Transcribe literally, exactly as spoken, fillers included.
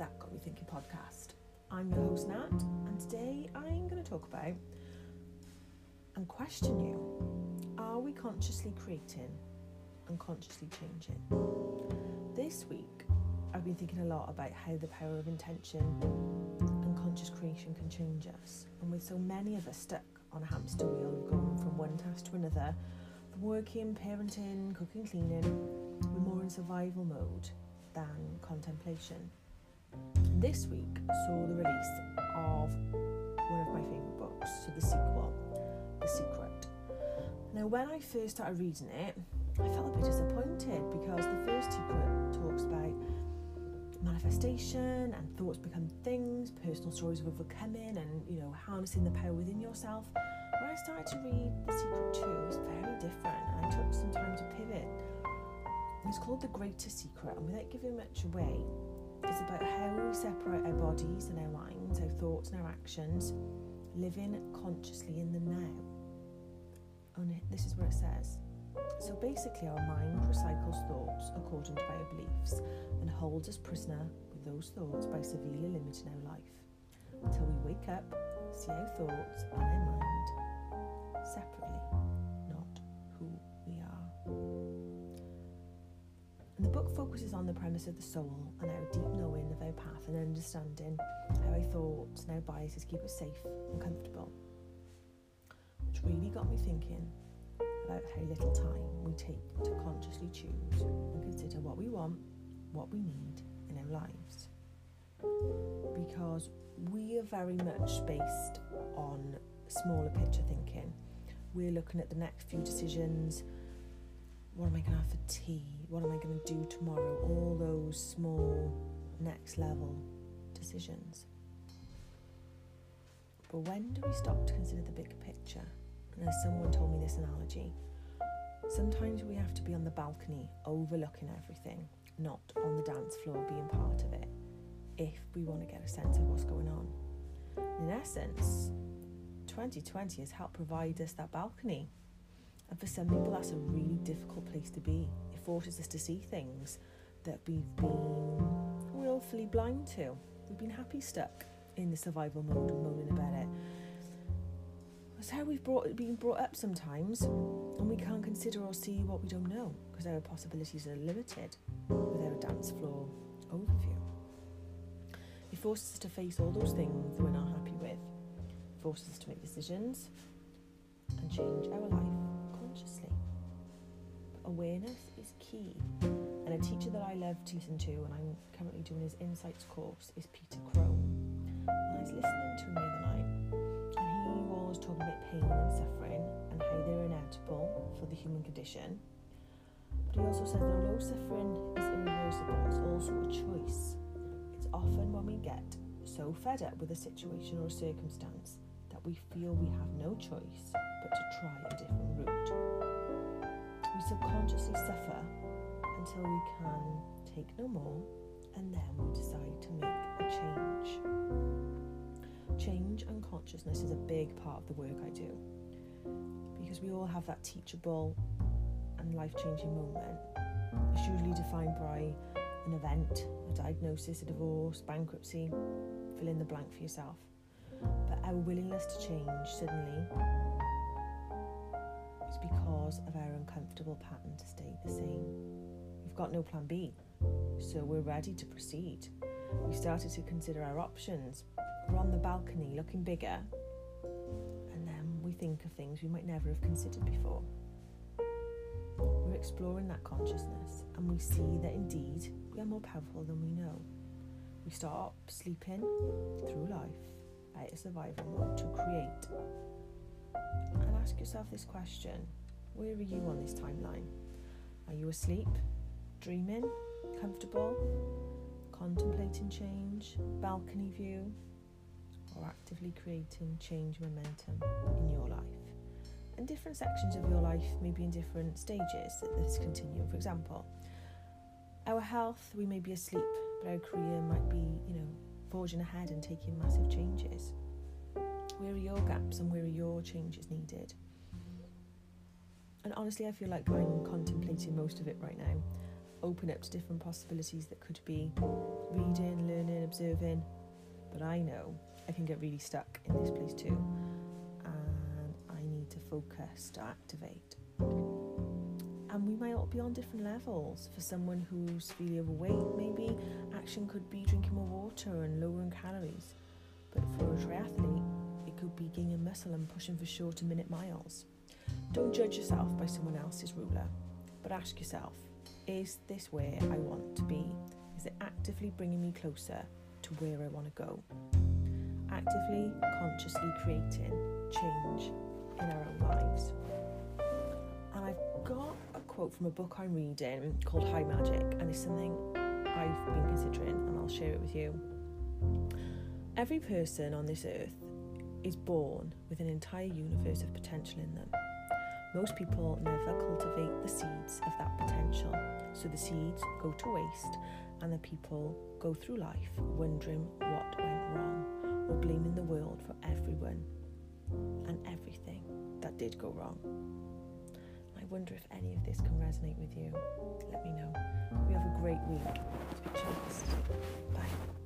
That Got Me Thinking podcast. I'm your host Nat, and today I'm going to talk about and question you, are we consciously creating and consciously changing? This week I've been thinking a lot about how the power of intention and conscious creation can change us, and with so many of us stuck on a hamster wheel going from one task to another, from working, parenting, cooking, cleaning, we're more in survival mode than contemplation. This week saw the release of one of my favourite books, so the sequel, The Secret. Now, when I first started reading it, I felt a bit disappointed because the first Secret talks about manifestation and thoughts become things, personal stories of overcoming and, you know, harnessing the power within yourself. When I started to read The Secret two, it was very different, and I took some time to pivot. It's called The Greater Secret, and without giving much away, it's about how we separate our bodies and our minds, our thoughts and our actions, living consciously in the now. And this is what it says. So basically, our mind recycles thoughts according to our beliefs and holds us prisoner with those thoughts by severely limiting our life until we wake up, see our thoughts and our mind separately, not who we are. And the book focuses on the premise of the soul and our deep knowing of our path and understanding how our thoughts and our biases keep us safe and comfortable, which really got me thinking about how little time we take to consciously choose and consider what we want, what we need in our lives, because we are very much based on smaller picture thinking. We're looking at the next few decisions. What am I going to have for tea? What am I going to do tomorrow? All those small, next level decisions. But when do we stop to consider the big picture? And as someone told me this analogy, sometimes we have to be on the balcony overlooking everything, not on the dance floor being part of it, if we want to get a sense of what's going on. In essence, twenty twenty has helped provide us that balcony. And for some people, that's a really difficult place to be. It forces us to see things that we've been willfully blind to. We've been happy stuck in the survival mode and moaning about it. That's how we've brought, been brought up sometimes, and we can't consider or see what we don't know because our possibilities are limited with our dance floor overview. It forces us to face all those things that we're not happy with. It forces us to make decisions and change our life. Awareness is key, and a teacher that I love to listen to, and I'm currently doing his insights course, is Peter Crone. And I was listening to him the other night, and he was talking about pain and suffering and how they're inevitable for the human condition. But he also says that although suffering is irreversible, it's also a choice. It's often when we get so fed up with a situation or a circumstance that we feel we have no choice but to try a different route. We subconsciously suffer until we can take no more, and then we decide to make a change. Change and consciousness is a big part of the work I do, because we all have that teachable and life-changing moment. It's usually defined by an event, a diagnosis, a divorce, bankruptcy, fill in the blank for yourself. But our willingness to change suddenly is because of our uncomfortable pattern to stay the same. We've got no plan B, so we're ready to proceed. We started to consider our options. We're on the balcony looking bigger, and then we think of things we might never have considered before. We're exploring that consciousness, and we see that indeed we are more powerful than we know. We start sleeping through life out of survival mode to create. And ask yourself this question: where are you on this timeline? Are you asleep, dreaming, comfortable, contemplating change, balcony view, or actively creating change momentum in your life? And different sections of your life may be in different stages at this continuum. For example, our health, we may be asleep, but our career might be, you know, forging ahead and taking massive changes. Where are your gaps and where are your changes needed? And honestly, I feel like I'm contemplating most of it right now. open up to different possibilities that could be reading, learning, observing. But I know I can get really stuck in this place too, and I need to focus to activate. And we might all be on different levels. For someone who's severely overweight, maybe action could be drinking more water and lowering calories. But for a triathlete, it could be gaining muscle and pushing for shorter minute miles. Don't judge yourself by someone else's ruler, but ask yourself, is this where I want to be? Is it actively bringing me closer to where I want to go? Actively, consciously creating change in our own lives. And I've got a quote from a book I'm reading called High Magic, and it's something I've been considering, and I'll share it with you. Every person on this earth is born with an entire universe of potential in them. Most people never cultivate the seeds of that potential, so the seeds go to waste, and the people go through life wondering what went wrong, or blaming the world for everyone and everything that did go wrong. I wonder if any of this can resonate with you. Let me know. We have a great week. Speak to you next. Bye.